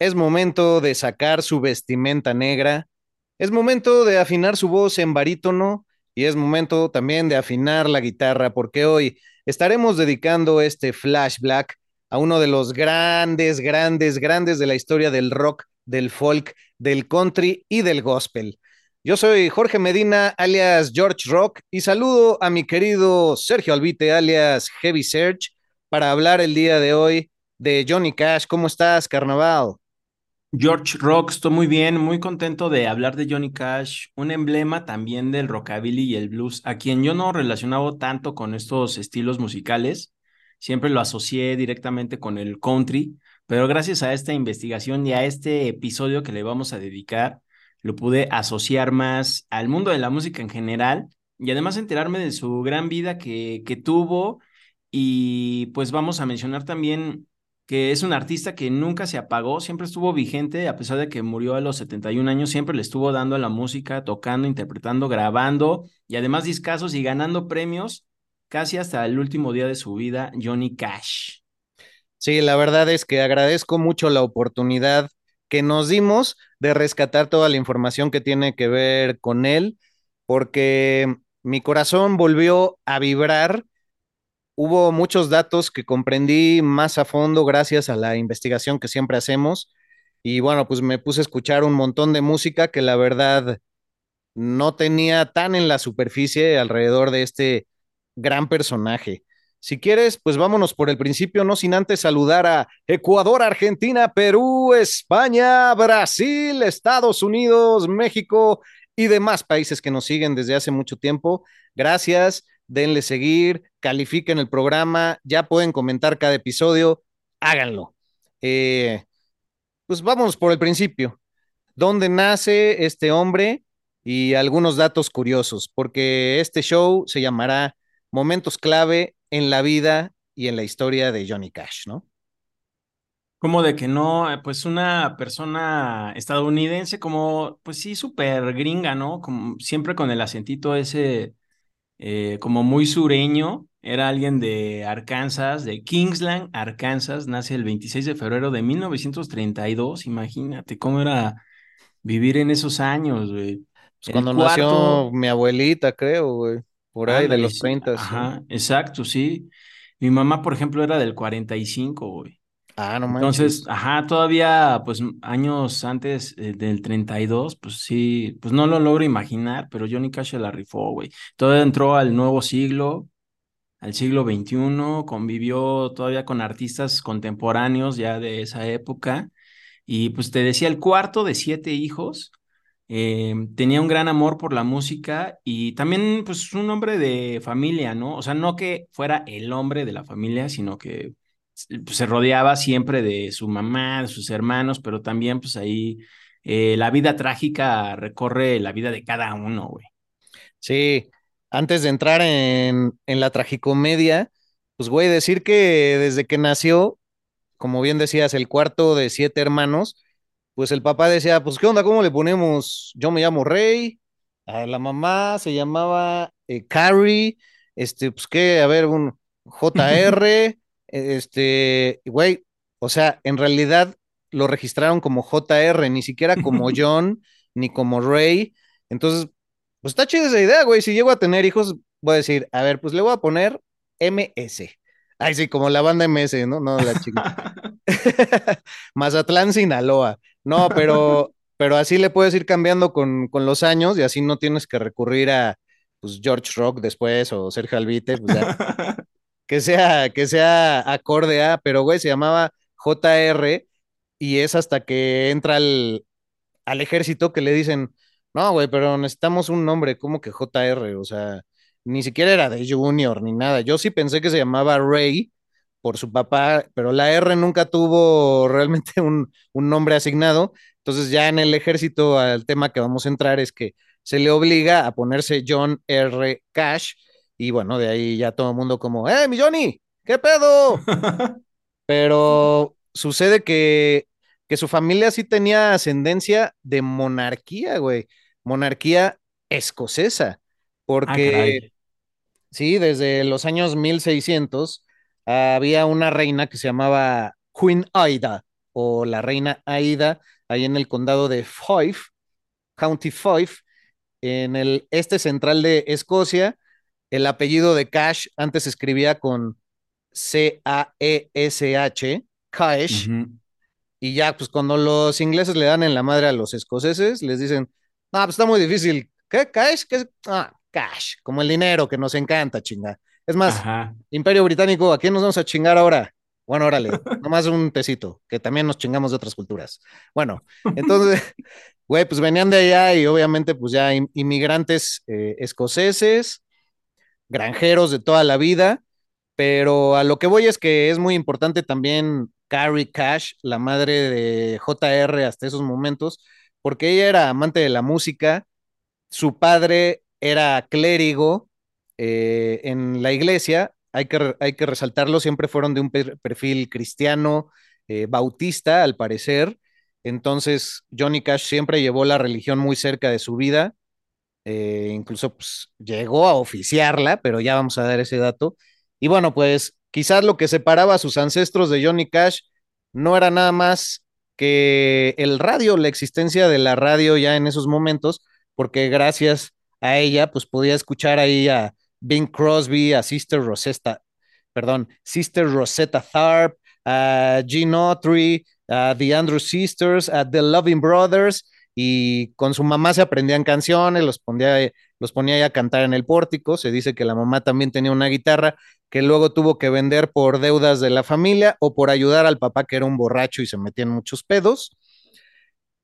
Es momento de sacar su vestimenta negra, es momento de afinar su voz en barítono y es momento también de afinar la guitarra, porque hoy estaremos dedicando este flashback a uno de los grandes de la historia del rock, del folk, del country y del gospel. Yo soy Jorge Medina, alias George Rock, y saludo a mi querido Sergio Albite, alias Heavy Search, para hablar el día de hoy de Johnny Cash. ¿Cómo estás, Carnaval? George Rock, estoy muy bien, muy contento de hablar de Johnny Cash, un emblema también del rockabilly y el blues, a quien yo no relacionaba tanto con estos estilos musicales, siempre lo asocié directamente con el country, pero gracias a esta investigación y a este episodio que le vamos a dedicar, lo pude asociar más al mundo de la música en general y además enterarme de su gran vida que tuvo. Y pues vamos a mencionar también que es un artista que nunca se apagó, siempre estuvo vigente, a pesar de que murió a los 71 años, siempre le estuvo dando a la música, tocando, interpretando, grabando, y además discazos y ganando premios, casi hasta el último día de su vida, Johnny Cash. Sí, la verdad es que agradezco mucho la oportunidad que nos dimos de rescatar toda la información que tiene que ver con él, porque mi corazón volvió a vibrar. Hubo muchos datos que comprendí más a fondo gracias a la investigación que siempre hacemos. Y bueno, pues me puse a escuchar un montón de música que la verdad no tenía tan en la superficie alrededor de este gran personaje. Si quieres, pues vámonos por el principio, no sin antes saludar a Ecuador, Argentina, Perú, España, Brasil, Estados Unidos, México y demás países que nos siguen desde hace mucho tiempo. Gracias. Denle seguir, califiquen el programa, ya pueden comentar cada episodio, háganlo. Pues vamos por el principio. ¿Dónde nace este hombre? Y algunos datos curiosos, porque este show se llamará Momentos Clave en la Vida y en la Historia de Johnny Cash, ¿no? ¿Cómo de que no? Pues una persona estadounidense como, pues sí, súper gringa, ¿no? Como, siempre con el acentito ese... como muy sureño, era alguien de Arkansas, de Kingsland, Arkansas, nace el 26 de febrero de 1932, imagínate cómo era vivir en esos años, güey. Pues cuando nació mi abuelita, creo, güey, por ahí de los 30. Ajá, sí. Exacto, sí. Mi mamá, por ejemplo, era del 45, güey. Ah, no manches. Entonces, ajá, todavía, pues, años antes del 32, pues sí, pues no lo logro imaginar, pero Johnny Cash se la rifó, güey. Todavía entró al nuevo siglo, al siglo XXI, convivió todavía con artistas contemporáneos ya de esa época, y pues te decía, el cuarto de 7 hijos, tenía un gran amor por la música, y también, pues, un hombre de familia, ¿no? O sea, no que fuera el hombre de la familia, sino que se rodeaba siempre de su mamá, de sus hermanos, pero también pues ahí la vida trágica recorre la vida de cada uno, güey. Sí, antes de entrar en la tragicomedia, pues güey, decir que desde que nació, como bien decías, el cuarto de 7 hermanos, pues el papá decía, pues ¿qué onda? ¿Cómo le ponemos? Yo me llamo Rey, a la mamá se llamaba Carrie, pues qué, a ver, un JR... güey, o sea, en realidad lo registraron como JR, ni siquiera como John, ni como Ray. Entonces, pues está chida esa idea, güey. Si llego a tener hijos, voy a decir, a ver, pues le voy a poner MS. Ay, sí, como la banda MS, ¿no? No, la chica. Mazatlán, Sinaloa. No, pero así le puedes ir cambiando con los años y así no tienes que recurrir a pues, George Rock después o Sergio Albite, pues ya... Que sea acorde a, pero güey, se llamaba JR y es hasta que entra al ejército que le dicen, no güey, pero necesitamos un nombre, ¿cómo que JR? O sea, ni siquiera era de Junior ni nada, yo sí pensé que se llamaba Ray por su papá, pero la R nunca tuvo realmente un nombre asignado, entonces ya en el ejército al tema que vamos a entrar es que se le obliga a ponerse John R. Cash. Y bueno, de ahí ya todo el mundo como, ¡eh, mi Johnny! ¡Qué pedo! Pero sucede que su familia sí tenía ascendencia de monarquía, güey. Monarquía escocesa. Porque, sí, desde los años 1600 había una reina que se llamaba Queen Aida, o la reina Aida, ahí en el condado de Fife, County Fife, en el este central de Escocia. El apellido de Cash antes se escribía con C-A-E-S-H, Cash, y ya pues cuando los ingleses le dan en la madre a los escoceses, les dicen, ah, pues está muy difícil, ¿qué? ¿Cash? ¿Qué es? Ah, cash, como el dinero que nos encanta, chinga. Es más, ajá. Imperio Británico, ¿a quién nos vamos a chingar ahora? Bueno, órale, nomás un tecito, que también nos chingamos de otras culturas. Bueno, entonces, güey, pues venían de allá y obviamente pues ya inmigrantes escoceses, granjeros de toda la vida, pero a lo que voy es que es muy importante también Carrie Cash, la madre de JR hasta esos momentos, porque ella era amante de la música, su padre era clérigo en la iglesia, hay que resaltarlo, siempre fueron de un perfil cristiano, bautista al parecer, entonces Johnny Cash siempre llevó la religión muy cerca de su vida, incluso pues, llegó a oficiarla, pero ya vamos a dar ese dato, y bueno, pues quizás lo que separaba a sus ancestros de Johnny Cash no era nada más que el radio, la existencia de la radio ya en esos momentos, porque gracias a ella, pues podía escuchar ahí a Bing Crosby, a Sister Rosetta Tharpe, a Gene Autry, a The Andrews Sisters, a The Loving Brothers, y con su mamá se aprendían canciones, los ponía ahí a cantar en el pórtico. Se dice que la mamá también tenía una guitarra que luego tuvo que vender por deudas de la familia o por ayudar al papá que era un borracho y se metía en muchos pedos.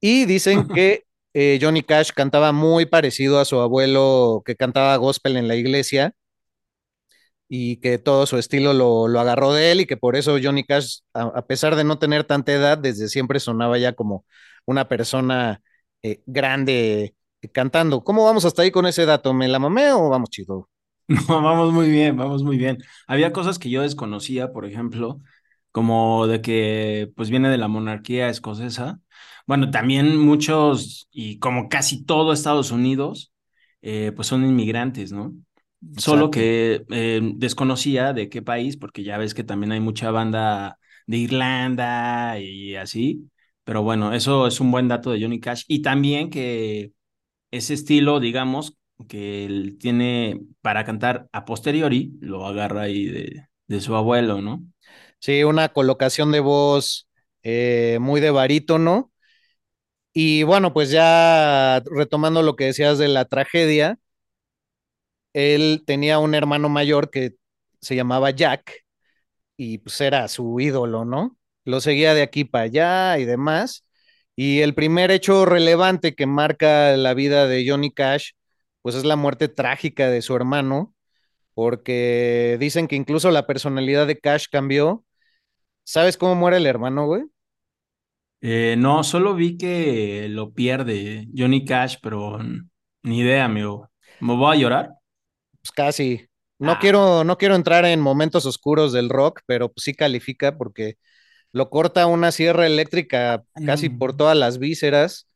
Y dicen que Johnny Cash cantaba muy parecido a su abuelo que cantaba gospel en la iglesia y que todo su estilo lo agarró de él y que por eso Johnny Cash, a pesar de no tener tanta edad, desde siempre sonaba ya como una persona grande cantando. ¿Cómo vamos hasta ahí con ese dato? ¿Me la mamé o vamos chido? No, vamos muy bien, vamos muy bien. Había cosas que yo desconocía, por ejemplo, como de que pues viene de la monarquía escocesa. Bueno, también muchos, y como casi todo Estados Unidos, pues son inmigrantes, ¿no? Exacto. Solo que desconocía de qué país, porque ya ves que también hay mucha banda de Irlanda y así. Pero bueno, eso es un buen dato de Johnny Cash. Y también que ese estilo, digamos, que él tiene para cantar a posteriori, lo agarra ahí de su abuelo, ¿no? Sí, una colocación de voz muy de barítono. Y bueno, pues ya retomando lo que decías de la tragedia, él tenía un hermano mayor que se llamaba Jack y pues era su ídolo, ¿no? Lo seguía de aquí para allá y demás. Y el primer hecho relevante que marca la vida de Johnny Cash, pues es la muerte trágica de su hermano, porque dicen que incluso la personalidad de Cash cambió. ¿Sabes cómo muere el hermano, güey? No, solo vi que lo pierde Johnny Cash, pero ni idea, amigo. ¿Me voy a llorar? Pues casi. No quiero entrar en momentos oscuros del rock, pero sí califica porque lo corta una sierra eléctrica casi por todas las vísceras.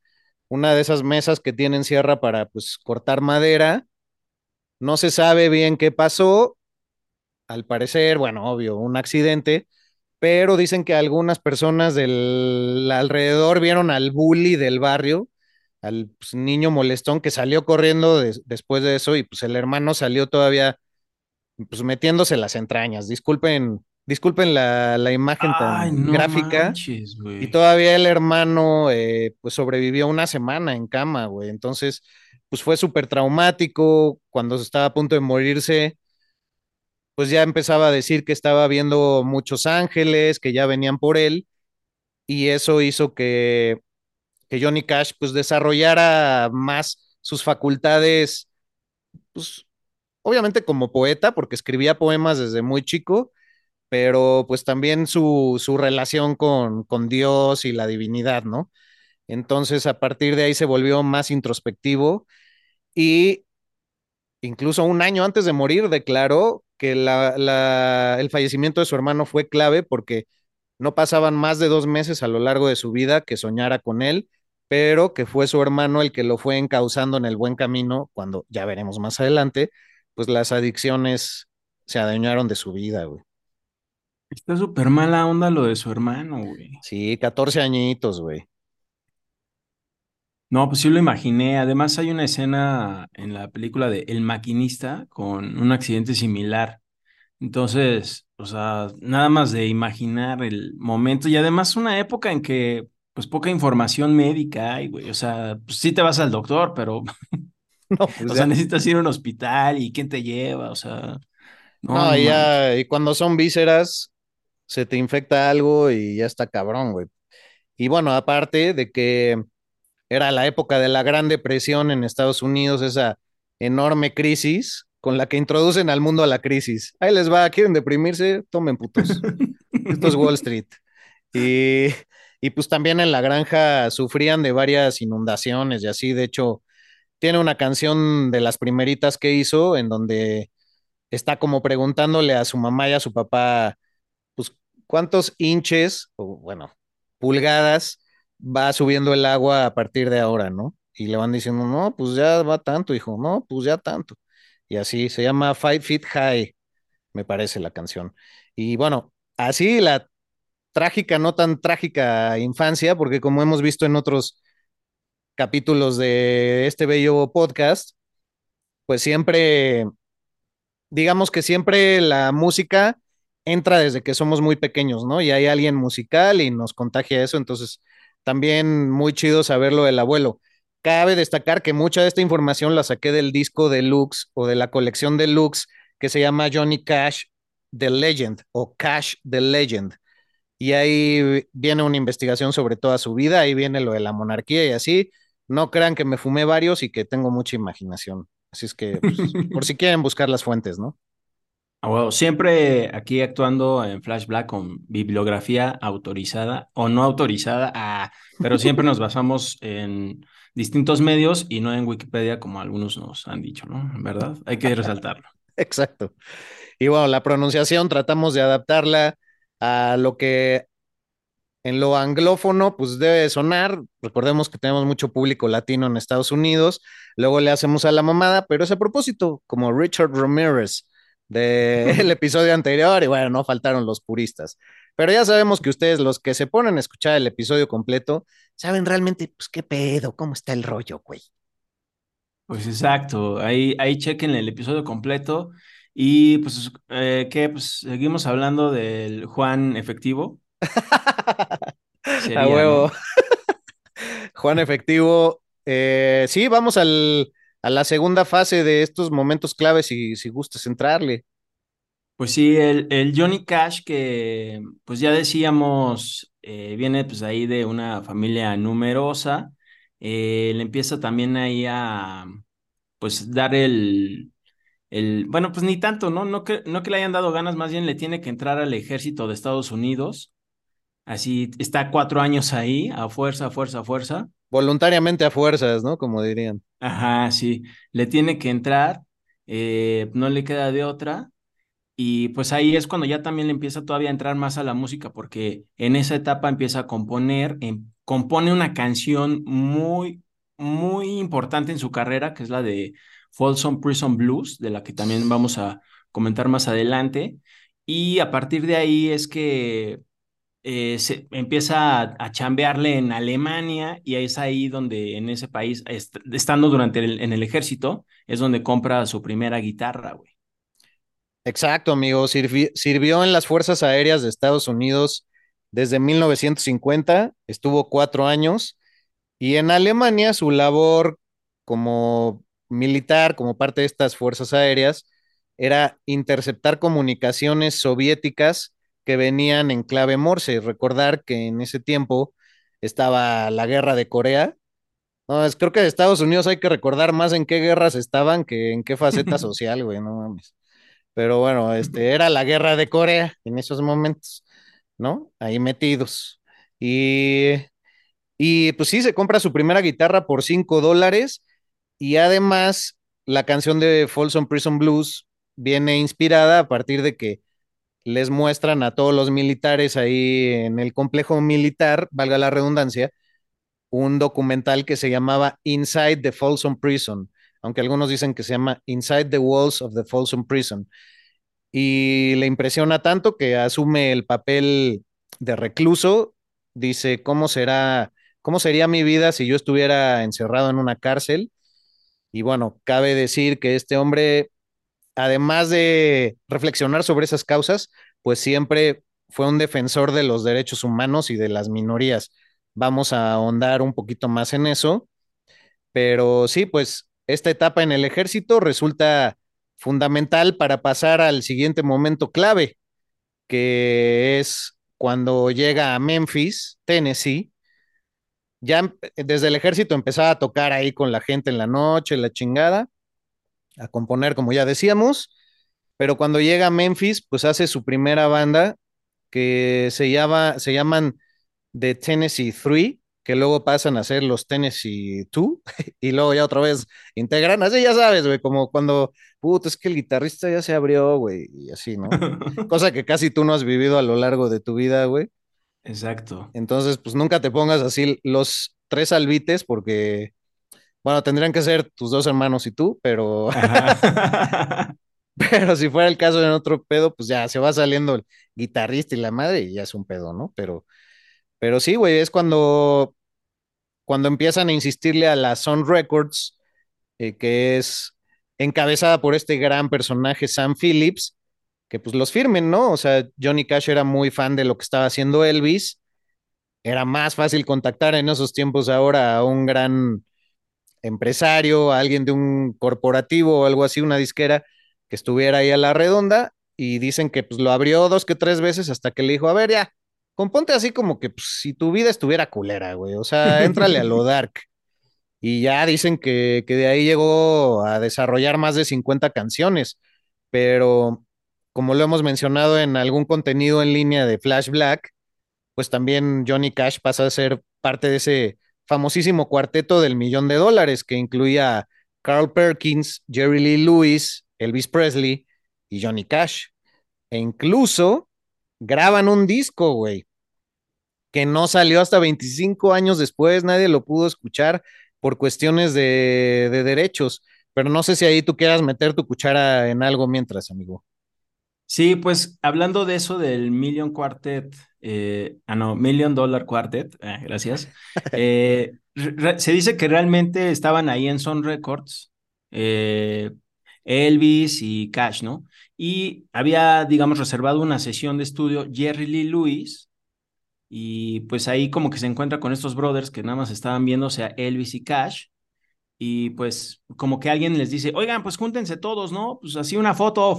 Una de esas mesas que tienen sierra para pues cortar madera. No se sabe bien qué pasó. Al parecer, bueno, obvio, un accidente. Pero dicen que algunas personas del alrededor vieron al bully del barrio, al pues, niño molestón que salió corriendo después de eso y pues el hermano salió todavía pues metiéndose las entrañas. Disculpen la imagen tan gráfica. Manches, y todavía el hermano pues sobrevivió una semana en cama, güey. Entonces pues fue súper traumático cuando estaba a punto de morirse. Pues ya empezaba a decir que estaba viendo muchos ángeles, que ya venían por él, y eso hizo que Johnny Cash pues desarrollara más sus facultades, pues obviamente como poeta, porque escribía poemas desde muy chico, pero pues también su relación con Dios y la divinidad, ¿no? Entonces a partir de ahí se volvió más introspectivo, y incluso un año antes de morir declaró que el fallecimiento de su hermano fue clave porque no pasaban más de 2 meses a lo largo de su vida que soñara con él, pero que fue su hermano el que lo fue encauzando en el buen camino cuando, ya veremos más adelante, pues las adicciones se adueñaron de su vida, güey. Está súper mala onda lo de su hermano, güey. Sí, 14 añitos, güey. No, pues sí lo imaginé. Además, hay una escena en la película de El Maquinista con un accidente similar. Entonces, o sea, nada más de imaginar el momento y además una época en que pues poca información médica hay, güey. O sea, pues sí te vas al doctor, pero No, pues o sea, ya. necesitas ir a un hospital y quién te lleva, o sea, no, No, no manches. ya, y cuando son vísceras, se te infecta algo y ya está cabrón, güey. Y bueno, aparte de que era la época de la Gran Depresión en Estados Unidos, esa enorme crisis con la que introducen al mundo a la crisis. Ahí les va, ¿quieren deprimirse? Tomen putos. Esto es Wall Street. Y, y pues también en la granja sufrían de varias inundaciones y así. De hecho, tiene una canción de las primeritas que hizo en donde está como preguntándole a su mamá y a su papá, pues, ¿cuántos inches, o bueno, pulgadas va subiendo el agua a partir de ahora, ¿no? Y le van diciendo, no, pues ya va tanto, hijo, no, pues ya tanto. Y así se llama 5 Feet High, me parece la canción. Y bueno, así la trágica, no tan trágica infancia, porque como hemos visto en otros capítulos de este bello podcast, pues siempre, digamos que siempre la música entra desde que somos muy pequeños, ¿no? Y hay alguien musical y nos contagia eso, entonces también muy chido saberlo del abuelo. Cabe destacar que mucha de esta información la saqué del disco deluxe o de la colección deluxe que se llama Johnny Cash The Legend o Cash The Legend. Y ahí viene una investigación sobre toda su vida, ahí viene lo de la monarquía y así. No crean que me fumé varios y que tengo mucha imaginación. Así es que, pues, por si quieren buscar las fuentes, ¿no? Ah, bueno, siempre aquí actuando en Flash Black con bibliografía autorizada o no autorizada, pero siempre nos basamos en distintos medios y no en Wikipedia como algunos nos han dicho, ¿no? ¿Verdad? Hay que resaltarlo. Exacto. Y bueno, la pronunciación tratamos de adaptarla a lo que en lo anglófono pues debe sonar. Recordemos que tenemos mucho público latino en Estados Unidos, luego le hacemos a la mamada, pero es a propósito, como Richard Ramírez del episodio anterior, y bueno, no faltaron los puristas. Pero ya sabemos que ustedes, los que se ponen a escuchar el episodio completo, saben realmente, pues, qué pedo, cómo está el rollo, güey. Pues exacto, ahí chequen el episodio completo y pues que pues seguimos hablando del Juan Efectivo. A sería, huevo. ¿no? Juan Efectivo. Sí, vamos a la segunda fase de estos momentos claves, y si gustas entrarle. Pues sí, el Johnny Cash que pues ya decíamos viene pues ahí de una familia numerosa, le empieza también ahí a pues dar bueno pues ni tanto, ¿no? No que le hayan dado ganas, más bien le tiene que entrar al ejército de Estados Unidos, así está 4 años ahí a fuerza, a fuerza, a fuerza. Voluntariamente a fuerzas, ¿no? Como dirían. Ajá, sí, le tiene que entrar, no le queda de otra, y pues ahí es cuando ya también le empieza todavía a entrar más a la música, porque en esa etapa empieza a componer, compone una canción muy, muy importante en su carrera, que es la de Folsom Prison Blues, de la que también vamos a comentar más adelante, y a partir de ahí es que se empieza a chambearle en Alemania, y es ahí donde en ese país, estando en el ejército, es donde compra su primera guitarra, güey. Exacto, amigo. Sirvió en las Fuerzas Aéreas de Estados Unidos desde 1950, estuvo 4 años, y en Alemania su labor como militar, como parte de estas Fuerzas Aéreas, era interceptar comunicaciones soviéticas que venían en clave Morse. Recordar que en ese tiempo estaba la guerra de Corea. No, creo que de Estados Unidos hay que recordar más en qué guerras estaban que en qué faceta social, güey, no mames. Pero bueno, era la guerra de Corea en esos momentos, ¿no? Ahí metidos. Y pues sí, se compra su primera guitarra por $5 y además la canción de Folsom Prison Blues viene inspirada a partir de que les muestran a todos los militares ahí en el complejo militar, valga la redundancia, un documental que se llamaba Inside the Folsom Prison, aunque algunos dicen que se llama Inside the Walls of the Folsom Prison. y le impresiona tanto que asume el papel de recluso. Dice, ¿cómo sería mi vida si yo estuviera encerrado en una cárcel? Y bueno, cabe decir que este hombre, además de reflexionar sobre esas causas, pues siempre fue un defensor de los derechos humanos y de las minorías. Vamos a ahondar un poquito más en eso, pero sí, pues esta etapa en el ejército resulta fundamental para pasar al siguiente momento clave, que es cuando llega a Memphis, Tennessee. Ya desde el ejército empezaba a tocar ahí con la gente en la noche, la chingada, a componer, como ya decíamos, pero cuando llega a Memphis, pues hace su primera banda, que se llaman The Tennessee Three, que luego pasan a ser los Tennessee Two, y luego ya otra vez integran, así ya sabes, güey, como cuando, es que el guitarrista ya se abrió, güey, y así, ¿no? Cosa que casi tú no has vivido a lo largo de tu vida, güey. Exacto. Entonces, pues nunca te pongas así los tres albites, porque, bueno, tendrían que ser tus dos hermanos y tú, pero... Pero si fuera el caso en otro pedo, pues ya se va saliendo el guitarrista y la madre y ya es un pedo, ¿no? Pero sí, güey, es cuando empiezan a insistirle a la Sun Records, que es encabezada por este gran personaje Sam Phillips, que pues los firmen, ¿no? O sea, Johnny Cash era muy fan de lo que estaba haciendo Elvis. Era más fácil contactar en esos tiempos ahora a un gran empresario, a alguien de un corporativo o algo así, una disquera, que estuviera ahí a la redonda, y dicen que pues lo abrió 2 que 3 veces hasta que le dijo, a ver, ya, componte así como que pues, si tu vida estuviera culera, güey, o sea, éntrale a lo dark. Y ya dicen que de ahí llegó a desarrollar más de 50 canciones, pero como lo hemos mencionado en algún contenido en línea de Flash Black, pues también Johnny Cash pasa a ser parte de ese famosísimo cuarteto del $1,000,000 que incluía a Carl Perkins, Jerry Lee Lewis, Elvis Presley y Johnny Cash. E incluso graban un disco, güey, que no salió hasta 25 años después, nadie lo pudo escuchar por cuestiones de derechos, pero no sé si ahí tú quieras meter tu cuchara en algo mientras, amigo. Sí, pues hablando de eso del $1,000,000 Quartet, gracias, se dice que realmente estaban ahí en Sun Records, Elvis y Cash, ¿no? Y había, digamos, reservado una sesión de estudio Jerry Lee Lewis, y pues ahí como que se encuentra con estos brothers que nada más estaban viéndose a Elvis y Cash, y pues como que alguien les dice, oigan, pues júntense todos, ¿no? Pues así una foto.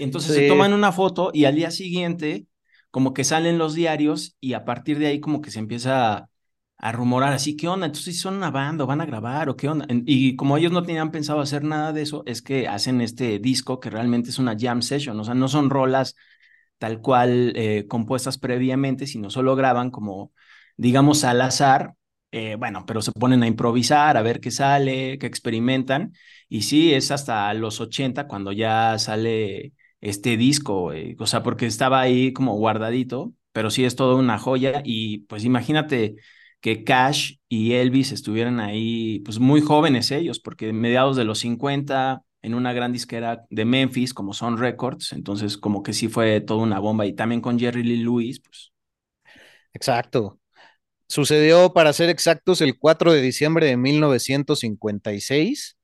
Entonces sí, se toman una foto, y al día siguiente como que salen los diarios, y a partir de ahí como que se empieza a rumorar así, ¿qué onda? Entonces, ¿son una banda o van a grabar o qué onda? Y como ellos no tenían pensado hacer nada de eso, es que hacen este disco que realmente es una jam session, o sea, no son rolas tal cual compuestas previamente, sino solo graban como, digamos, al azar, bueno, pero se ponen a improvisar, a ver qué sale, qué experimentan, y sí, es hasta los 80 cuando ya sale este disco, o sea, porque estaba ahí como guardadito, pero sí es toda una joya, y pues imagínate que Cash y Elvis estuvieran ahí, pues muy jóvenes ellos, porque mediados de los 50, en una gran disquera de Memphis, como Sun Records, entonces como que sí fue toda una bomba, y también con Jerry Lee Lewis, pues. Exacto. Sucedió, para ser exactos, el 4 de diciembre de 1956,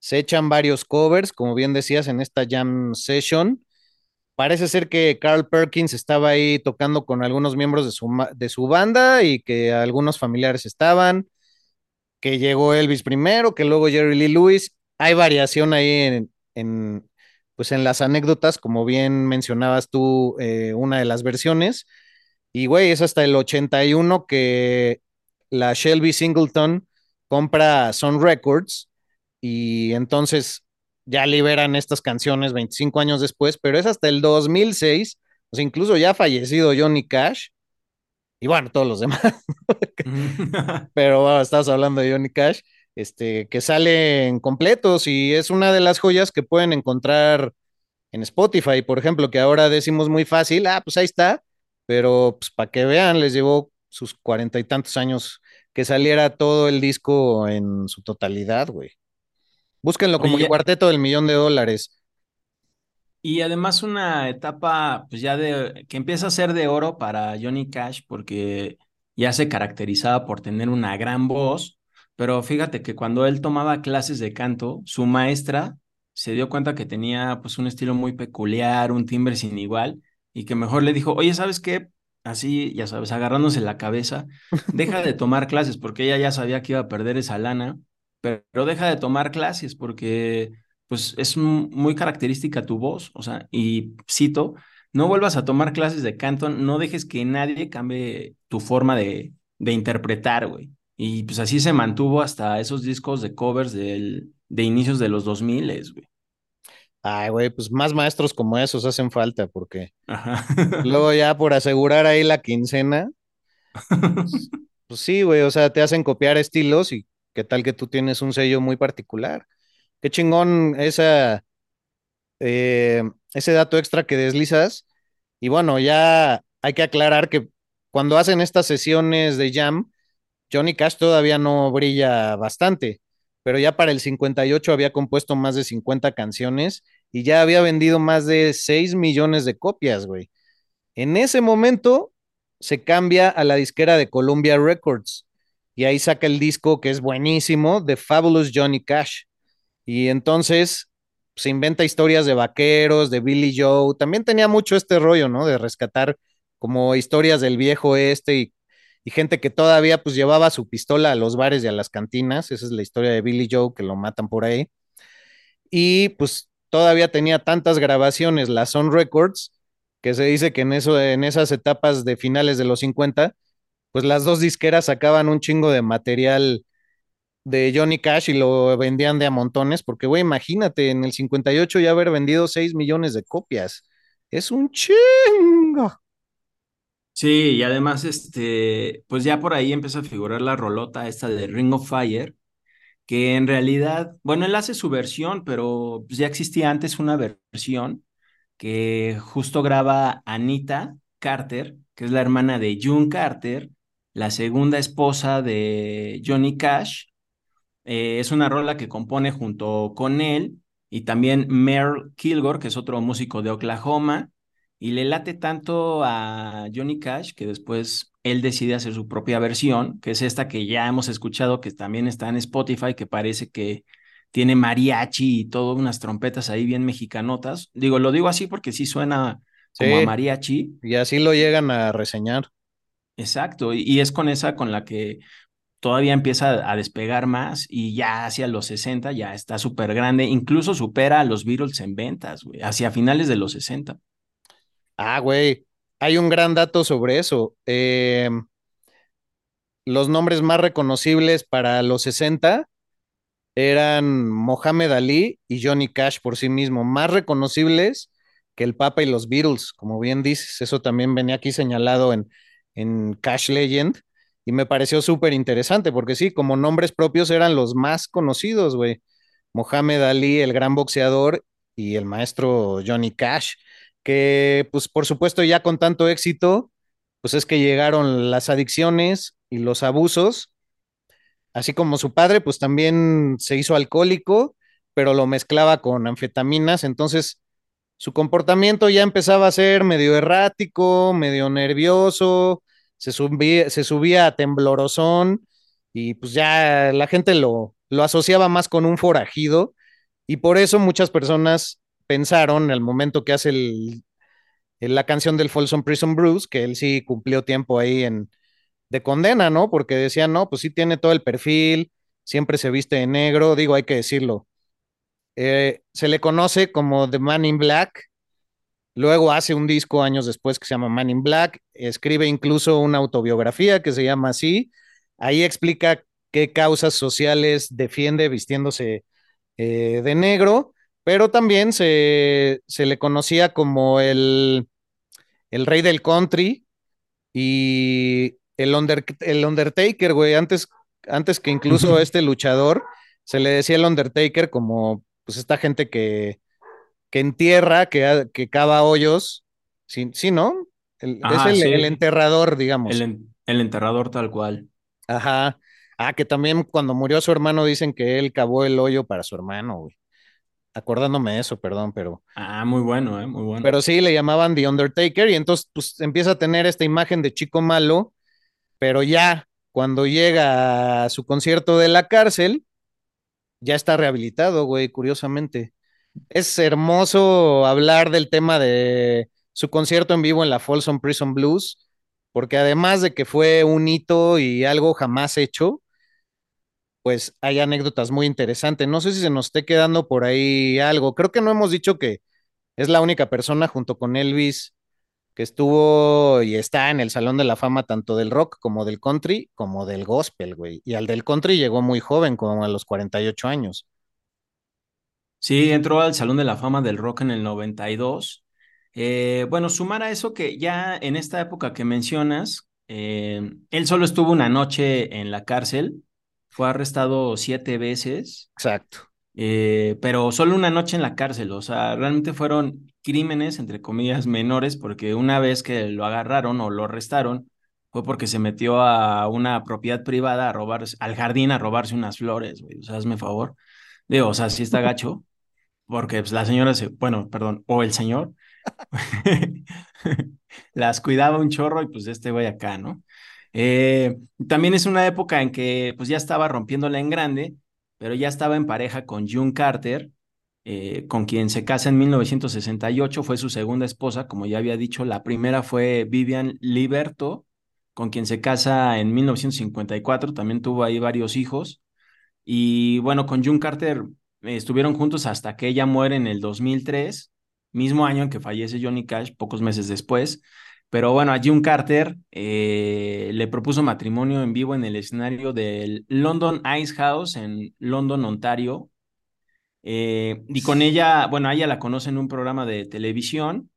se echan varios covers, como bien decías, en esta jam session. Parece ser que Carl Perkins estaba ahí tocando con algunos miembros de su banda y que algunos familiares estaban, que llegó Elvis primero, que luego Jerry Lee Lewis. Hay variación ahí en las anécdotas, como bien mencionabas tú, una de las versiones. Y güey, es hasta el 81 que la Shelby Singleton compra Sun Records y entonces ya liberan estas canciones 25 años después, pero es hasta el 2006, pues incluso ya fallecido Johnny Cash, y bueno, todos los demás, pero bueno, estás hablando de Johnny Cash, que salen completos, y es una de las joyas que pueden encontrar en Spotify, por ejemplo, que ahora decimos muy fácil, pues ahí está, pero pues para que vean, les llevó sus 40 y tantos años que saliera todo el disco en su totalidad, güey. Búsquenlo como el cuarteto del $1,000,000. Y además una etapa pues ya que empieza a ser de oro para Johnny Cash, porque ya se caracterizaba por tener una gran voz, pero fíjate que cuando él tomaba clases de canto, su maestra se dio cuenta que tenía pues un estilo muy peculiar, un timbre sin igual, y que mejor le dijo, oye, ¿sabes qué? Así, ya sabes, agarrándose la cabeza, deja de tomar clases, porque ella ya sabía que iba a perder esa lana, pero deja de tomar clases porque pues es muy característica tu voz, o sea, y cito, no vuelvas a tomar clases de canto, no dejes que nadie cambie tu forma de interpretar, güey. Y pues así se mantuvo hasta esos discos de covers de inicios de los 2000, güey. Ay, güey, pues más maestros como esos hacen falta, porque ajá. Luego ya por asegurar ahí la quincena, pues sí, güey, o sea, te hacen copiar estilos y qué tal que tú tienes un sello muy particular. Qué chingón ese dato extra que deslizas. Y bueno, ya hay que aclarar que cuando hacen estas sesiones de jam, Johnny Cash todavía no brilla bastante, pero ya para el 58 había compuesto más de 50 canciones y ya había vendido más de 6 millones de copias, güey. En ese momento se cambia a la disquera de Columbia Records y ahí saca el disco que es buenísimo, The Fabulous Johnny Cash. Y entonces se inventa historias de vaqueros, de Billy Joe. También tenía mucho este rollo, ¿no? De rescatar como historias del viejo oeste y gente que todavía pues llevaba su pistola a los bares y a las cantinas. Esa es la historia de Billy Joe, que lo matan por ahí, y pues todavía tenía tantas grabaciones, la Sun Records, que se dice que en esas etapas de finales de los 50, pues las dos disqueras sacaban un chingo de material de Johnny Cash y lo vendían de a montones, porque güey, imagínate, en el 58 ya haber vendido 6 millones de copias, es un chingo. Sí, y además, pues ya por ahí empieza a figurar la rolota esta de Ring of Fire, que en realidad, bueno, él hace su versión, pero pues ya existía antes una versión que justo graba Anita Carter, que es la hermana de June Carter, la segunda esposa de Johnny Cash. Es una rola que compone junto con él y también Merle Kilgore, que es otro músico de Oklahoma. Y le late tanto a Johnny Cash que después él decide hacer su propia versión, que es esta que ya hemos escuchado, que también está en Spotify, que parece que tiene mariachi y todo, unas trompetas ahí bien mexicanotas. Lo digo así porque sí suena como a mariachi. Y así lo llegan a reseñar. Exacto, y es con esa con la que todavía empieza a despegar más, y ya hacia los 60 ya está súper grande. Incluso supera a los Beatles en ventas, güey, hacia finales de los 60. Ah, güey, hay un gran dato sobre eso. Los nombres más reconocibles para los 60 eran Mohamed Ali y Johnny Cash por sí mismo, más reconocibles que el Papa y los Beatles, como bien dices. Eso también venía aquí señalado en Cash Legend, y me pareció súper interesante, porque sí, como nombres propios eran los más conocidos, güey. Mohamed Ali, el gran boxeador, y el maestro Johnny Cash, que pues por supuesto ya con tanto éxito, pues es que llegaron las adicciones y los abusos, así como su padre pues también se hizo alcohólico, pero lo mezclaba con anfetaminas, entonces su comportamiento ya empezaba a ser medio errático, medio nervioso, se subía a temblorosón, y pues ya la gente lo asociaba más con un forajido, y por eso muchas personas pensaron al momento que hace la canción del Folsom Prison Blues, que él sí cumplió tiempo ahí de condena, ¿no? Porque decían, no, pues sí tiene todo el perfil, siempre se viste de negro, digo, hay que decirlo. Se le conoce como The Man in Black, luego hace un disco años después que se llama Man in Black, escribe incluso una autobiografía que se llama así, ahí explica qué causas sociales defiende vistiéndose de negro. Pero también se le conocía como el rey del country y el Undertaker, güey. Antes que incluso este luchador, se le decía el Undertaker como pues esta gente que entierra, que cava hoyos. Sí, ¿no? El enterrador, digamos. El enterrador tal cual. Ajá. Ah, que también cuando murió su hermano dicen que él cavó el hoyo para su hermano, güey. acordándome de eso, perdón, pero... Ah, muy bueno, muy bueno. Pero sí, le llamaban The Undertaker y entonces pues empieza a tener esta imagen de chico malo, pero ya cuando llega a su concierto de la cárcel, ya está rehabilitado, güey, curiosamente. Es hermoso hablar del tema de su concierto en vivo en la Folsom Prison Blues, porque además de que fue un hito y algo jamás hecho, pues hay anécdotas muy interesantes. No sé si se nos esté quedando por ahí algo. Creo que no hemos dicho que es la única persona junto con Elvis que estuvo y está en el Salón de la Fama tanto del rock como del country, como del gospel, güey. Y al del country llegó muy joven, como a los 48 años. Sí, entró al Salón de la Fama del rock en el 92. Bueno, sumar a eso que ya en esta época que mencionas, él solo estuvo una noche en la cárcel. Fue arrestado 7 veces. Exacto. Pero solo una noche en la cárcel, o sea, realmente fueron crímenes, entre comillas, menores, porque una vez que lo agarraron o lo arrestaron, fue porque se metió a una propiedad privada a robarse, al jardín a robarse unas flores, güey, o sea, hazme favor. Digo, o sea, sí está gacho, porque pues, la señora, o el señor, las cuidaba un chorro y pues este güey acá, ¿no? También es una época en que pues ya estaba rompiéndola en grande, pero ya estaba en pareja con June Carter, con quien se casa en 1968, fue su segunda esposa, como ya había dicho. La primera fue Vivian Liberto, con quien se casa en 1954, también tuvo ahí varios hijos, y bueno, con June Carter estuvieron juntos hasta que ella muere en el 2003, mismo año en que fallece Johnny Cash, pocos meses después. Pero bueno, a June Carter le propuso matrimonio en vivo en el escenario del London Ice House en London, Ontario. Y con ella, bueno, a ella la conoce en un programa de televisión.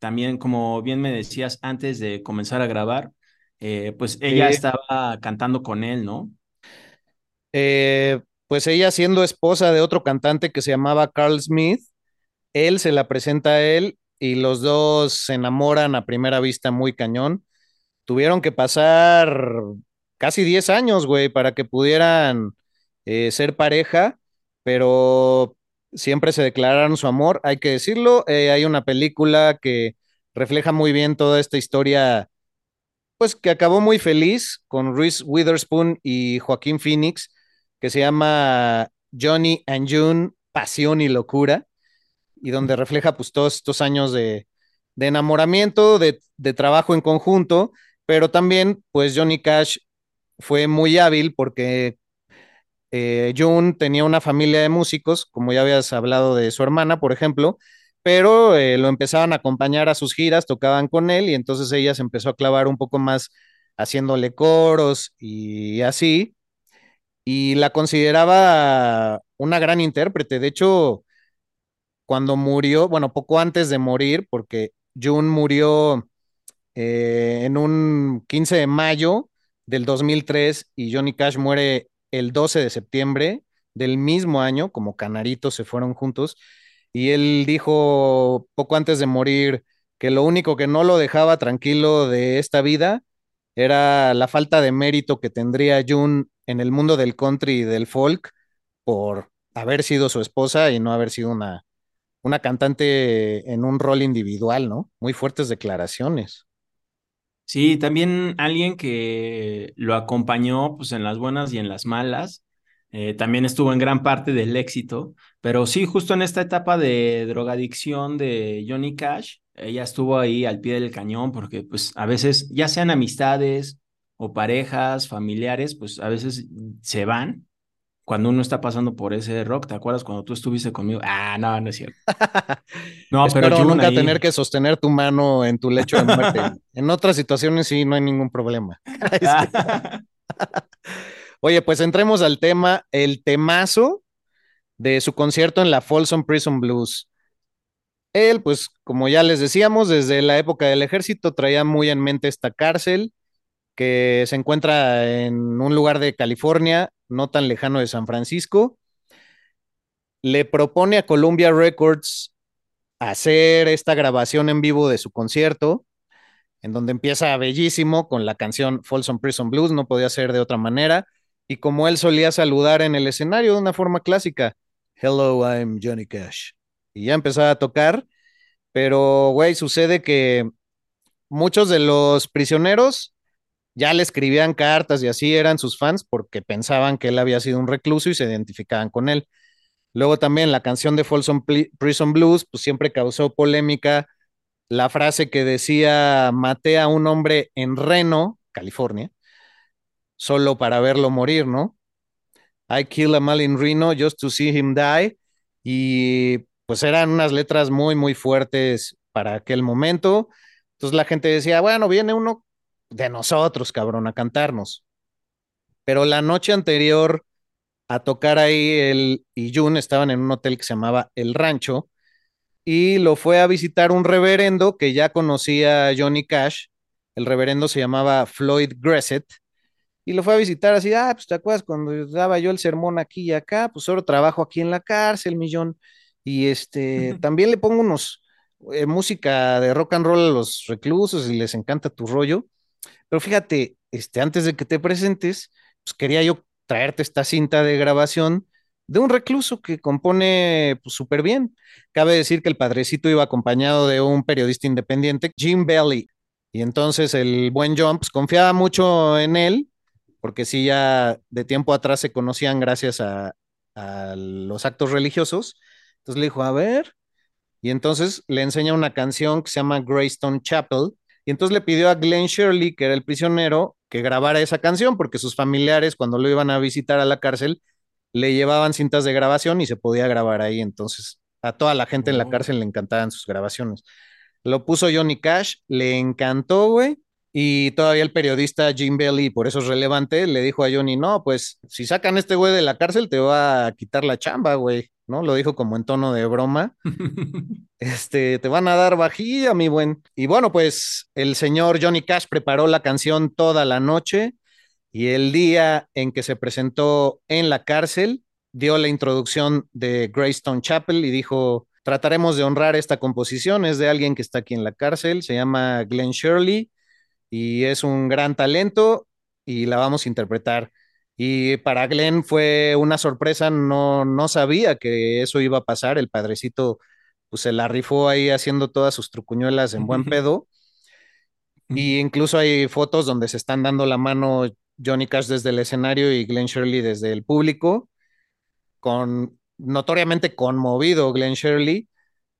También, como bien me decías antes de comenzar a grabar, pues ella estaba cantando con él, ¿no? Pues ella siendo esposa de otro cantante que se llamaba Carl Smith, él se la presenta a él. Y los dos se enamoran a primera vista muy cañón. Tuvieron que pasar casi 10 años, güey, para que pudieran ser pareja, pero siempre se declararon su amor, hay que decirlo. Hay una película que refleja muy bien toda esta historia, pues que acabó muy feliz, con Reese Witherspoon y Joaquín Phoenix, que se llama Johnny and June, Pasión y Locura, y donde refleja pues todos estos años de enamoramiento, de trabajo en conjunto, pero también pues Johnny Cash fue muy hábil porque June tenía una familia de músicos, como ya habías hablado de su hermana, por ejemplo, pero lo empezaban a acompañar a sus giras, tocaban con él y entonces ella se empezó a clavar un poco más haciéndole coros y así, y la consideraba una gran intérprete. De hecho, cuando murió, bueno, poco antes de morir, porque June murió en un 15 de mayo del 2003 y Johnny Cash muere el 12 de septiembre del mismo año, como canaritos se fueron juntos, y él dijo poco antes de morir que lo único que no lo dejaba tranquilo de esta vida era la falta de mérito que tendría June en el mundo del country y del folk por haber sido su esposa y no haber sido una cantante en un rol individual, ¿no? Muy fuertes declaraciones. Sí, también alguien que lo acompañó pues, en las buenas y en las malas, también estuvo en gran parte del éxito, pero sí, justo en esta etapa de drogadicción de Johnny Cash, ella estuvo ahí al pie del cañón, porque pues a veces, ya sean amistades o parejas, familiares, pues a veces se van, cuando uno está pasando por ese rock. ¿Te acuerdas cuando tú estuviste conmigo? Ah, no, no es cierto. No, pero June nunca ahí... tener que sostener tu mano en tu lecho de muerte. En otras situaciones sí, no hay ningún problema. Oye, pues entremos al tema, el temazo de su concierto en la Folsom Prison Blues. Él, pues, como ya les decíamos, desde la época del ejército traía muy en mente esta cárcel que se encuentra en un lugar de California, no tan lejano de San Francisco. Le propone a Columbia Records hacer esta grabación en vivo de su concierto, en donde empieza bellísimo con la canción Folsom Prison Blues, no podía ser de otra manera, y como él solía saludar en el escenario de una forma clásica, Hello, I'm Johnny Cash. Y ya empezaba a tocar, pero, güey, sucede que muchos de los prisioneros ya le escribían cartas y así eran sus fans porque pensaban que él había sido un recluso y se identificaban con él. Luego también la canción de Folsom Prison Blues, pues siempre causó polémica. La frase que decía, maté a un hombre en Reno, California, solo para verlo morir, ¿no? I kill a man in Reno just to see him die. Y pues eran unas letras muy, muy fuertes para aquel momento. Entonces la gente decía, bueno, viene uno de nosotros, cabrón, a cantarnos. Pero la noche anterior a tocar ahí, él y Jun estaban en un hotel que se llamaba El Rancho y lo fue a visitar un reverendo que ya conocía a Johnny Cash. El reverendo se llamaba Floyd Gressett y lo fue a visitar así, pues te acuerdas cuando daba yo el sermón aquí y acá, pues ahora trabajo aquí en la cárcel, millón, y también le pongo unos música de rock and roll a los reclusos y les encanta tu rollo. Pero fíjate, antes de que te presentes, pues quería yo traerte esta cinta de grabación de un recluso que compone súper bien. Cabe decir que el padrecito iba acompañado de un periodista independiente, Jim Bailey, y entonces el buen John pues confiaba mucho en él, porque sí ya de tiempo atrás se conocían gracias a los actos religiosos. Entonces le dijo, a ver, y entonces le enseña una canción que se llama Greystone Chapel. Y entonces le pidió a Glenn Shirley, que era el prisionero, que grabara esa canción, porque sus familiares, cuando lo iban a visitar a la cárcel, le llevaban cintas de grabación y se podía grabar ahí. Entonces, a toda la gente en la cárcel le encantaban sus grabaciones. Lo puso Johnny Cash, le encantó, güey. Y todavía el periodista Jim Bailey, por eso es relevante, le dijo a Johnny, no, pues, si sacan a este güey de la cárcel, te va a quitar la chamba, güey, ¿no? Lo dijo como en tono de broma. Te van a dar vajilla, mi buen. Y bueno, pues, el señor Johnny Cash preparó la canción toda la noche y el día en que se presentó en la cárcel, dio la introducción de Greystone Chapel y dijo, trataremos de honrar esta composición, es de alguien que está aquí en la cárcel, se llama Glenn Shirley, y es un gran talento y la vamos a interpretar. Y para Glenn fue una sorpresa, no sabía que eso iba a pasar. El padrecito pues se la rifó ahí haciendo todas sus trucuñuelas en buen pedo. Y incluso hay fotos donde se están dando la mano Johnny Cash desde el escenario y Glenn Shirley desde el público, con notoriamente conmovido Glenn Shirley.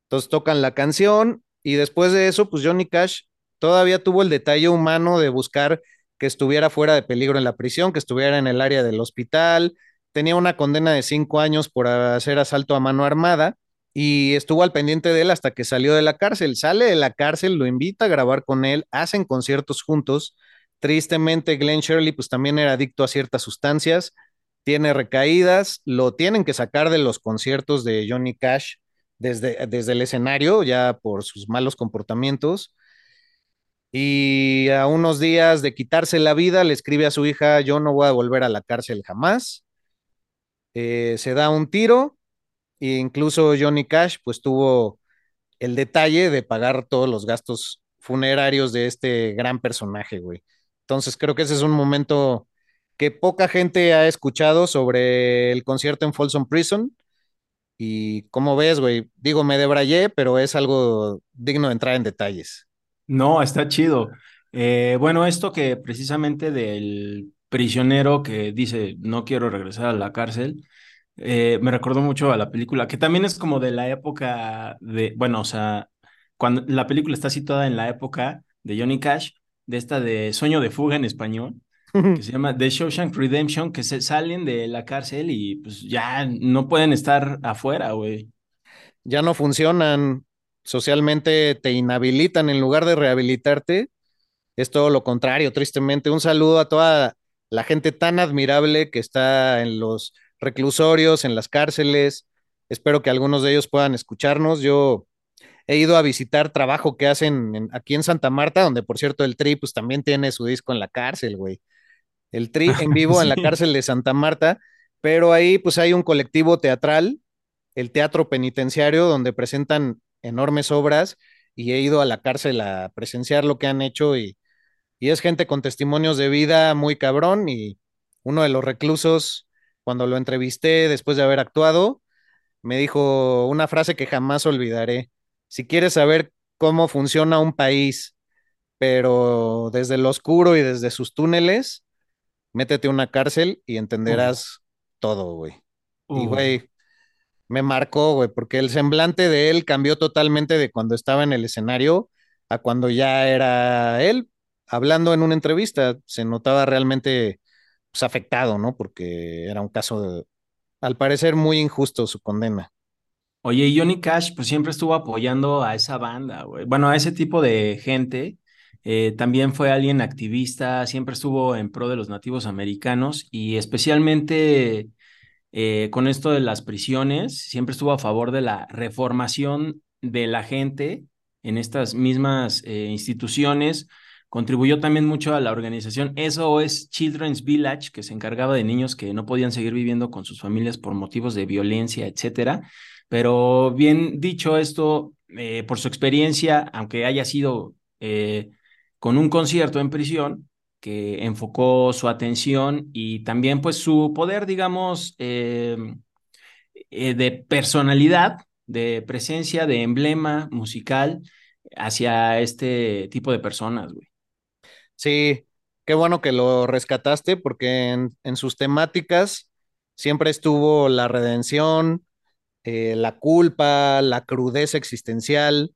Entonces tocan la canción y después de eso pues Johnny Cash todavía tuvo el detalle humano de buscar que estuviera fuera de peligro en la prisión, que estuviera en el área del hospital. Tenía una condena de 5 años por hacer asalto a mano armada y estuvo al pendiente de él hasta que salió de la cárcel. Sale de la cárcel, lo invita a grabar con él, hacen conciertos juntos. Tristemente, Glenn Shirley pues también era adicto a ciertas sustancias, tiene recaídas, lo tienen que sacar de los conciertos de Johnny Cash desde el escenario ya por sus malos comportamientos. Y a unos días de quitarse la vida, le escribe a su hija, yo no voy a volver a la cárcel jamás. Se da un tiro e incluso Johnny Cash pues tuvo el detalle de pagar todos los gastos funerarios de este gran personaje, güey. Entonces creo que ese es un momento que poca gente ha escuchado sobre el concierto en Folsom Prison. Y ¿cómo ves, güey? Digo, me debrayé, pero es algo digno de entrar en detalles. No, está chido. Bueno, esto que precisamente del prisionero que dice no quiero regresar a la cárcel, me recordó mucho a la película, que también es como de la época de, bueno, o sea, cuando la película está situada en la época de Johnny Cash, de esta de Sueño de Fuga en español, que se llama The Shawshank Redemption, que se salen de la cárcel y pues ya no pueden estar afuera, güey. Ya no funcionan. Socialmente te inhabilitan en lugar de rehabilitarte, es todo lo contrario, tristemente. Un saludo a toda la gente tan admirable que está en los reclusorios, en las cárceles. Espero que algunos de ellos puedan escucharnos. Yo he ido a visitar trabajo que hacen aquí en Santa Marta, donde por cierto el Tri pues también tiene su disco en la cárcel, güey. El Tri en vivo sí. En la cárcel de Santa Marta, pero ahí pues hay un colectivo teatral, el Teatro Penitenciario, donde presentan enormes obras y he ido a la cárcel a presenciar lo que han hecho y es gente con testimonios de vida muy cabrón. Y uno de los reclusos, cuando lo entrevisté después de haber actuado, Me dijo una frase que jamás olvidaré. Si quieres saber cómo funciona un país, pero desde lo oscuro y desde sus túneles, métete a una cárcel y entenderás todo, güey. Y, güey, me marcó, güey, porque el semblante de él cambió totalmente de cuando estaba en el escenario a cuando ya era él hablando en una entrevista. Se notaba realmente, pues, afectado, ¿no? Porque era un caso, al parecer, muy injusto su condena. Oye, y Johnny Cash, pues, siempre estuvo apoyando a esa banda, güey. Bueno, a ese tipo de gente. También fue alguien activista, siempre estuvo en pro de los nativos americanos y especialmente con esto de las prisiones, siempre estuvo a favor de la reformación de la gente en estas mismas instituciones. Contribuyó también mucho a la organización SOS Children's Village, que se encargaba de niños que no podían seguir viviendo con sus familias por motivos de violencia, etcétera. Pero bien dicho esto, por su experiencia, aunque haya sido con un concierto en prisión que enfocó su atención y también, pues, su poder, digamos, de personalidad, de presencia, de emblema musical hacia este tipo de personas, güey. Sí, qué bueno que lo rescataste, porque en sus temáticas siempre estuvo la redención, la culpa, la crudeza existencial.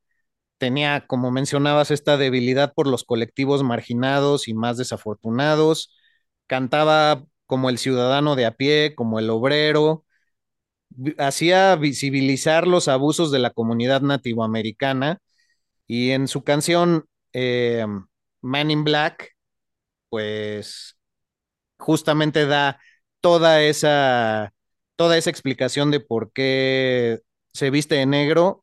Tenía, como mencionabas, esta debilidad por los colectivos marginados y más desafortunados. Cantaba como el ciudadano de a pie, como el obrero. Hacía visibilizar los abusos de la comunidad nativoamericana. Y en su canción Man in Black, pues justamente da toda esa explicación de por qué se viste de negro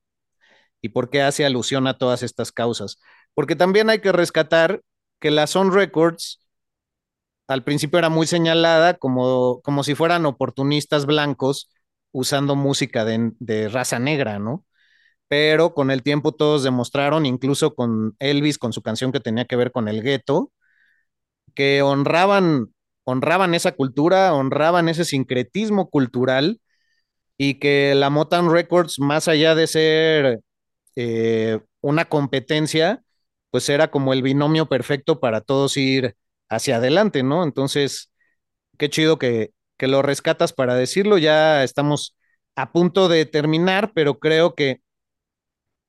y por qué hace alusión a todas estas causas. Porque también hay que rescatar que la Sun Records al principio era muy señalada como si fueran oportunistas blancos usando música de raza negra, ¿no? Pero con el tiempo todos demostraron, incluso con Elvis, con su canción que tenía que ver con el gueto, que honraban esa cultura, honraban ese sincretismo cultural, y que la Motown Records, más allá de ser una competencia, pues era como el binomio perfecto para todos ir hacia adelante, ¿no? Entonces, qué chido que lo rescatas para decirlo. Ya estamos a punto de terminar, pero creo que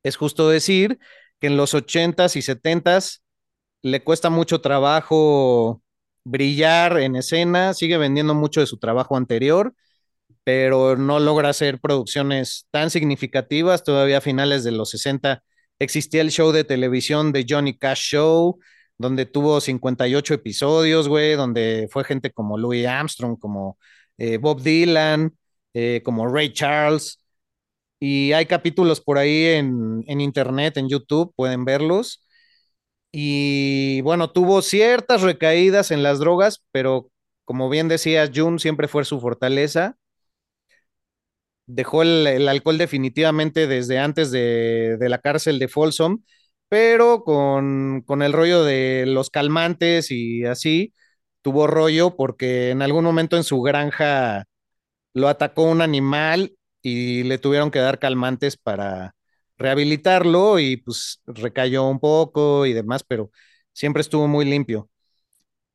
es justo decir que en los 80s y 70s le cuesta mucho trabajo brillar en escena, sigue vendiendo mucho de su trabajo anterior, pero no logra hacer producciones tan significativas. Todavía a finales de los 60 existía el show de televisión de Johnny Cash Show, donde tuvo 58 episodios, güey, donde fue gente como Louis Armstrong, como Bob Dylan, como Ray Charles, y hay capítulos por ahí en internet, en YouTube, pueden verlos. Y bueno, tuvo ciertas recaídas en las drogas, pero como bien decías, June siempre fue su fortaleza. Dejó el alcohol definitivamente desde antes de la cárcel de Folsom, pero con el rollo de los calmantes y así, tuvo rollo porque en algún momento en su granja lo atacó un animal y le tuvieron que dar calmantes para rehabilitarlo y pues recayó un poco y demás, pero siempre estuvo muy limpio.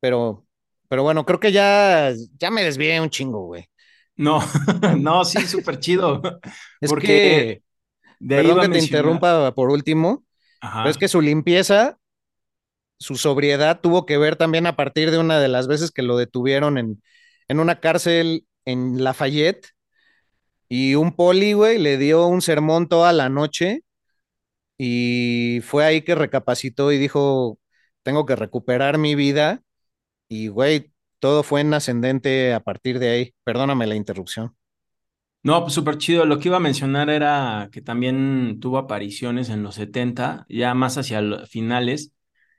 Pero bueno, creo que ya me desvié un chingo, güey. No, no, sí, súper chido. Es porque, perdón que te interrumpa por último, pero es que su limpieza, su sobriedad tuvo que ver también a partir de una de las veces que lo detuvieron en una cárcel en Lafayette, y un poli, güey, le dio un sermón toda la noche y fue ahí que recapacitó y dijo, tengo que recuperar mi vida, y güey, todo fue en ascendente a partir de ahí. Perdóname la interrupción. No, pues súper chido. Lo que iba a mencionar era que también tuvo apariciones en los 70, ya más hacia los finales,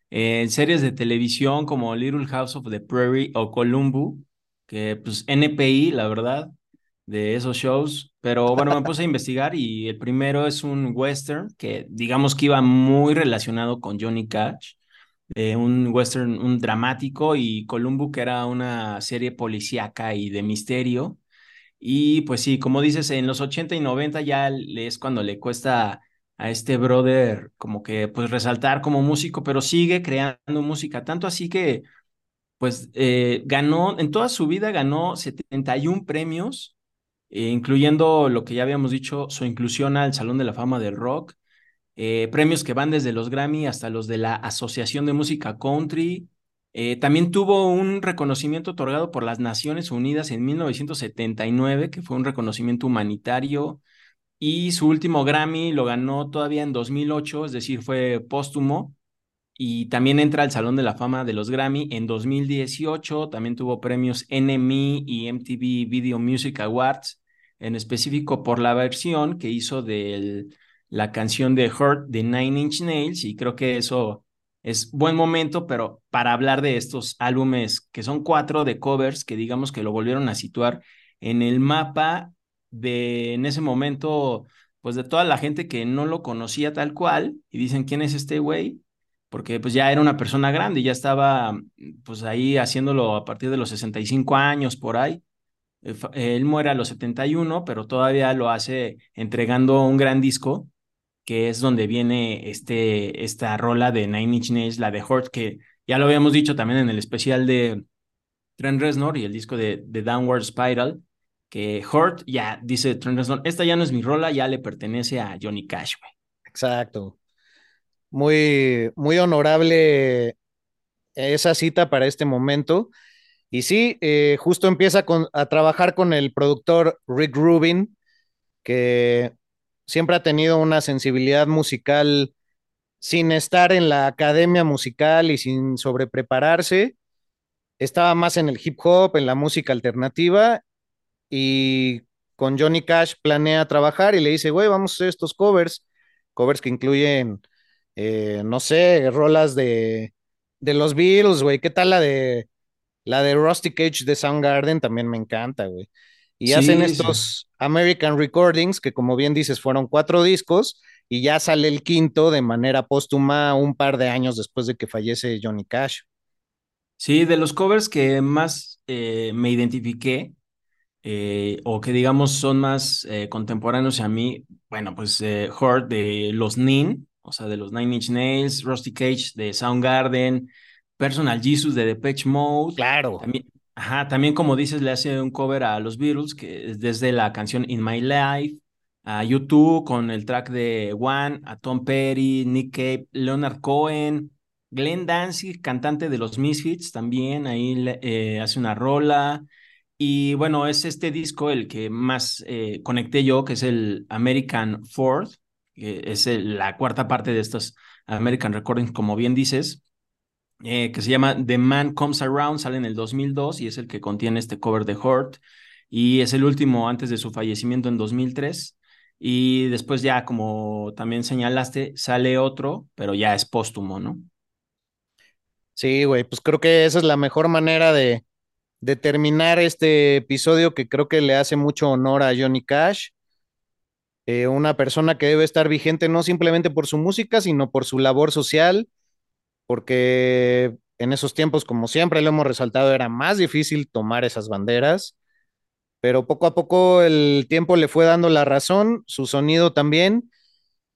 en series de televisión como Little House of the Prairie o Columbo, que pues NPI, la verdad, de esos shows. Pero bueno, me puse a investigar y el primero es un western que digamos que iba muy relacionado con Johnny Cash. Un western, un dramático, y Columbo, que era una serie policíaca y de misterio, Y pues sí, como dices, en los 80 y 90 ya es cuando le cuesta a este brother como que pues resaltar como músico, pero sigue creando música, tanto así que pues ganó, en toda su vida ganó 71 premios, incluyendo lo que ya habíamos dicho, su inclusión al Salón de la Fama del Rock, premios que van desde los Grammy hasta los de la Asociación de Música Country. También tuvo un reconocimiento otorgado por las Naciones Unidas en 1979, que fue un reconocimiento humanitario, y su último Grammy lo ganó todavía en 2008, es decir, fue póstumo, y también entra al Salón de la Fama de los Grammy en 2018, también tuvo premios NME y MTV Video Music Awards, en específico por la versión que hizo de la canción de Hurt de Nine Inch Nails, y creo que eso es buen momento, pero para hablar de estos álbumes, que son 4 de covers, que digamos que lo volvieron a situar en el mapa de, en ese momento, pues de toda la gente que no lo conocía tal cual, y dicen, ¿quién es este güey? Porque pues ya era una persona grande, y ya estaba pues ahí haciéndolo a partir de los 65 años, por ahí. Él muere a los 71, pero todavía lo hace entregando un gran disco, que es donde viene esta rola de Nine Inch Nails, la de Hurt, que ya lo habíamos dicho también en el especial de Trent Reznor y el disco de Downward Spiral, que Hurt, ya dice Trent Reznor, esta ya no es mi rola, ya le pertenece a Johnny Cash, güey. Exacto. Muy, muy honorable esa cita para este momento. Y sí, justo empieza a trabajar con el productor Rick Rubin, que siempre ha tenido una sensibilidad musical sin estar en la academia musical y sin sobreprepararse. Estaba más en el hip hop, en la música alternativa, y con Johnny Cash planea trabajar y le dice, güey, vamos a hacer estos covers que incluyen, no sé, rolas de los Beatles, güey. ¿Qué tal la de Rusty Cage de Soundgarden? También me encanta, güey. Y sí, hacen estos American Recordings, que como bien dices, fueron 4 discos, y ya sale el quinto de manera póstuma un par de años después de que fallece Johnny Cash. Sí, de los covers que más me identifiqué, o que digamos son más contemporáneos a mí, bueno, pues Hurt de los Nin, o sea, de los Nine Inch Nails, Rusty Cage de Soundgarden, Personal Jesus de Depeche Mode. Claro. También como dices, le hace un cover a los Beatles, que es desde la canción In My Life, a U2 con el track de One, a Tom Petty, Nick Cave, Leonard Cohen, Glenn Danzig, cantante de los Misfits, también ahí hace una rola. Y bueno, es este disco el que más conecté yo, que es el American Fourth, que es la cuarta parte de estos American Recordings, como bien dices. Que se llama The Man Comes Around, sale en el 2002 y es el que contiene este cover de Hurt, y es el último antes de su fallecimiento en 2003, y después ya, como también señalaste, sale otro, pero ya es póstumo, ¿no? Sí, güey, pues creo que esa es la mejor manera de terminar este episodio, que creo que le hace mucho honor a Johnny Cash, una persona que debe estar vigente no simplemente por su música, sino por su labor social, porque en esos tiempos, como siempre lo hemos resaltado, era más difícil tomar esas banderas, pero poco a poco el tiempo le fue dando la razón, su sonido también,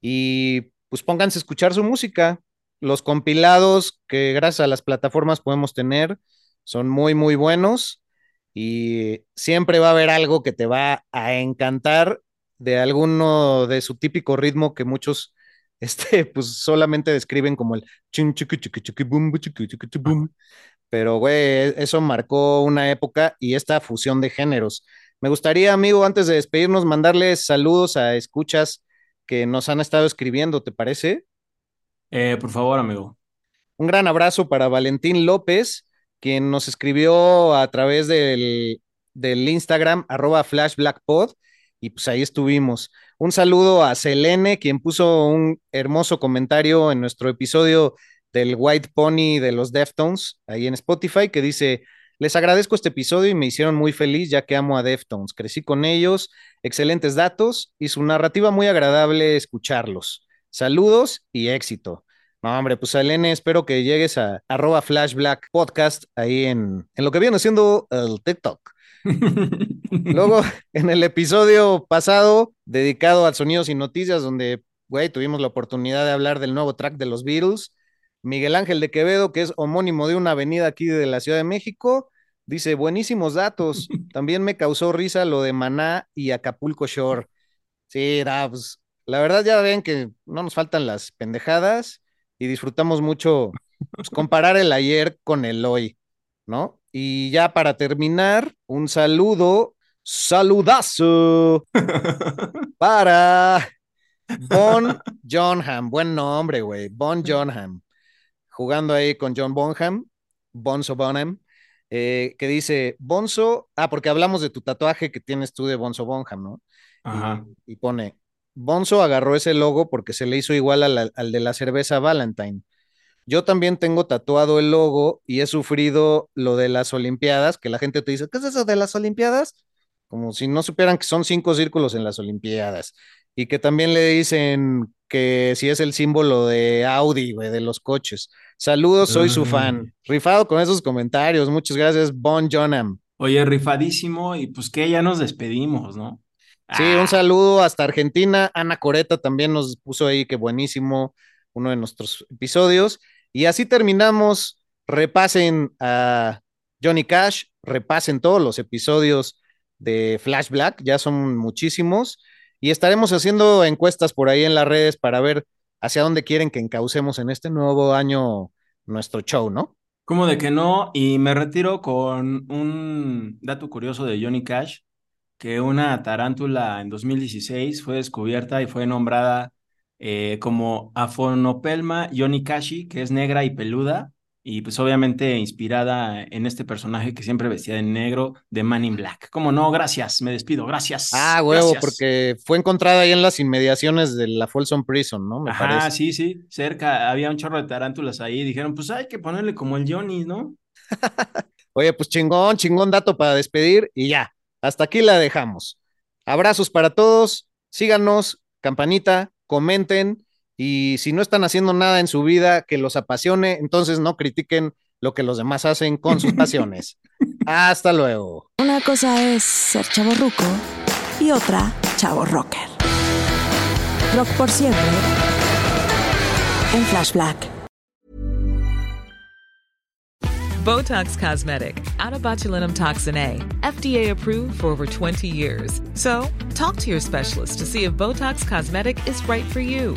y pues pónganse a escuchar su música. Los compilados que gracias a las plataformas podemos tener son muy, muy buenos, y siempre va a haber algo que te va a encantar de alguno de su típico ritmo que muchos pues solamente describen como el chun chucu chucu chucu boom chucu chucu chucu boom. Pero güey, eso marcó una época y esta fusión de géneros. Me gustaría, amigo, antes de despedirnos, mandarles saludos a escuchas que nos han estado escribiendo, ¿te parece? Por favor, amigo. Un gran abrazo para Valentín López, quien nos escribió a través del Instagram @flashblackpod, y pues ahí estuvimos. Un saludo a Selene, quien puso un hermoso comentario en nuestro episodio del White Pony de los Deftones, ahí en Spotify, que dice, les agradezco este episodio y me hicieron muy feliz ya que amo a Deftones, crecí con ellos, excelentes datos y su narrativa muy agradable escucharlos. Saludos y éxito. No, hombre, pues Selene, espero que llegues a @flashblackpodcast ahí en lo que viene siendo el TikTok. Luego, en el episodio pasado, dedicado al Sonidos y Noticias, donde, güey, tuvimos la oportunidad de hablar del nuevo track de los Beatles, Miguel Ángel de Quevedo, que es homónimo de una avenida aquí de la Ciudad de México, dice, buenísimos datos, también me causó risa lo de Maná y Acapulco Shore. Sí, Rabs, la verdad ya ven que no nos faltan las pendejadas y disfrutamos mucho pues, comparar el ayer con el hoy, ¿no? Y ya para terminar, un saludazo para Bon Jonham, buen nombre, güey, Bon Jonham, jugando ahí con John Bonham, Bonzo Bonham, que dice, Bonzo, porque hablamos de tu tatuaje que tienes tú de Bonzo Bonham, ¿no? Ajá. Y pone, Bonzo agarró ese logo porque se le hizo igual al de la cerveza Valentine. Yo también tengo tatuado el logo y he sufrido lo de las Olimpiadas, que la gente te dice, ¿qué es eso de las Olimpiadas? Como si no supieran que son 5 círculos en las Olimpiadas. Y que también le dicen que si es el símbolo de Audi, güey, de los coches. Saludos, soy su fan. Rifado con esos comentarios. Muchas gracias, Bon Jonham. Oye, rifadísimo. Y pues que ya nos despedimos, ¿no? Sí, un saludo hasta Argentina. Ana Coreta también nos puso ahí que buenísimo uno de nuestros episodios. Y así terminamos. Repasen a Johnny Cash. Repasen todos los episodios de Flash Black. Ya son muchísimos. Y estaremos haciendo encuestas por ahí en las redes para ver hacia dónde quieren que encaucemos en este nuevo año nuestro show, ¿no? ¿Cómo de que no? Y me retiro con un dato curioso de Johnny Cash, que una tarántula en 2016 fue descubierta y fue nombrada como Afonopelma Johnny Cashi, que es negra y peluda, y pues obviamente inspirada en este personaje que siempre vestía de negro de Man in Black. ¿Cómo no? Gracias, me despido, gracias. Ah, huevo, porque fue encontrada ahí en las inmediaciones de la Folsom Prison, ¿no? Ajá, sí, cerca, había un chorro de tarántulas ahí, dijeron, pues hay que ponerle como el Johnny, ¿no? Oye, pues chingón dato para despedir y ya, hasta aquí la dejamos. Abrazos para todos, síganos, campanita, comenten. Y si no están haciendo nada en su vida que los apasione, entonces no critiquen lo que los demás hacen con sus pasiones. Hasta luego. Una cosa es ser chavorruco y otra chavorrocker. Rock por siempre en Flash Black. Botox Cosmetic, out of botulinum toxin A, FDA approved for over 20 years. So, talk to your specialist to see if Botox Cosmetic is right for you.